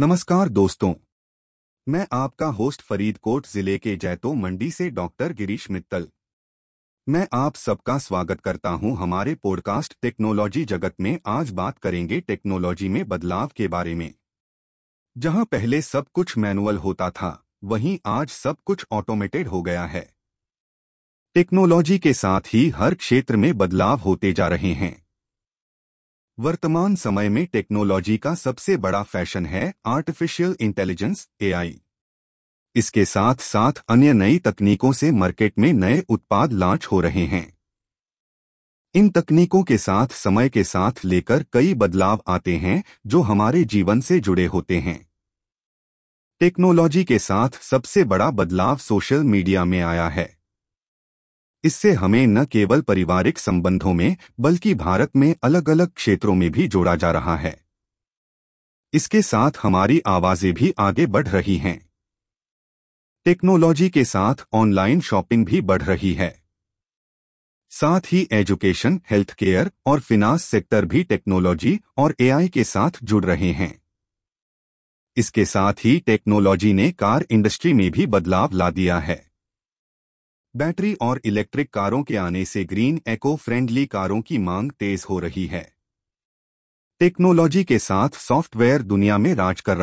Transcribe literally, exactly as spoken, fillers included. नमस्कार दोस्तों, मैं आपका होस्ट फरीदकोट जिले के जैतो मंडी से डॉक्टर गिरीश मित्तल। मैं आप सबका स्वागत करता हूं हमारे पॉडकास्ट टेक्नोलॉजी जगत में। आज बात करेंगे टेक्नोलॉजी में बदलाव के बारे में। जहां पहले सब कुछ मैनुअल होता था, वहीं आज सब कुछ ऑटोमेटेड हो गया है। टेक्नोलॉजी के साथ ही हर क्षेत्र में बदलाव होते जा रहे हैं। वर्तमान समय में टेक्नोलॉजी का सबसे बड़ा फैशन है आर्टिफिशियल इंटेलिजेंस ए आई। इसके साथ साथ अन्य नई तकनीकों से मार्केट में नए उत्पाद लॉन्च हो रहे हैं। इन तकनीकों के साथ समय के साथ लेकर कई बदलाव आते हैं जो हमारे जीवन से जुड़े होते हैं। टेक्नोलॉजी के साथ सबसे बड़ा बदलाव सोशल मीडिया में आया है। इससे हमें न केवल पारिवारिक संबंधों में बल्कि भारत में अलग अलग क्षेत्रों में भी जोड़ा जा रहा है। इसके साथ हमारी आवाजें भी आगे बढ़ रही हैं। टेक्नोलॉजी के साथ ऑनलाइन शॉपिंग भी बढ़ रही है। साथ ही एजुकेशन, हेल्थ केयर और फिनांस सेक्टर भी टेक्नोलॉजी और ए आई के साथ जुड़ रहे हैं। इसके साथ ही टेक्नोलॉजी ने कार इंडस्ट्री में भी बदलाव ला दिया है। बैटरी और इलेक्ट्रिक कारों के आने से ग्रीन इको फ्रेंडली कारों की मांग तेज हो रही है। टेक्नोलॉजी के साथ सॉफ्टवेयर दुनिया में राज कर रहा है।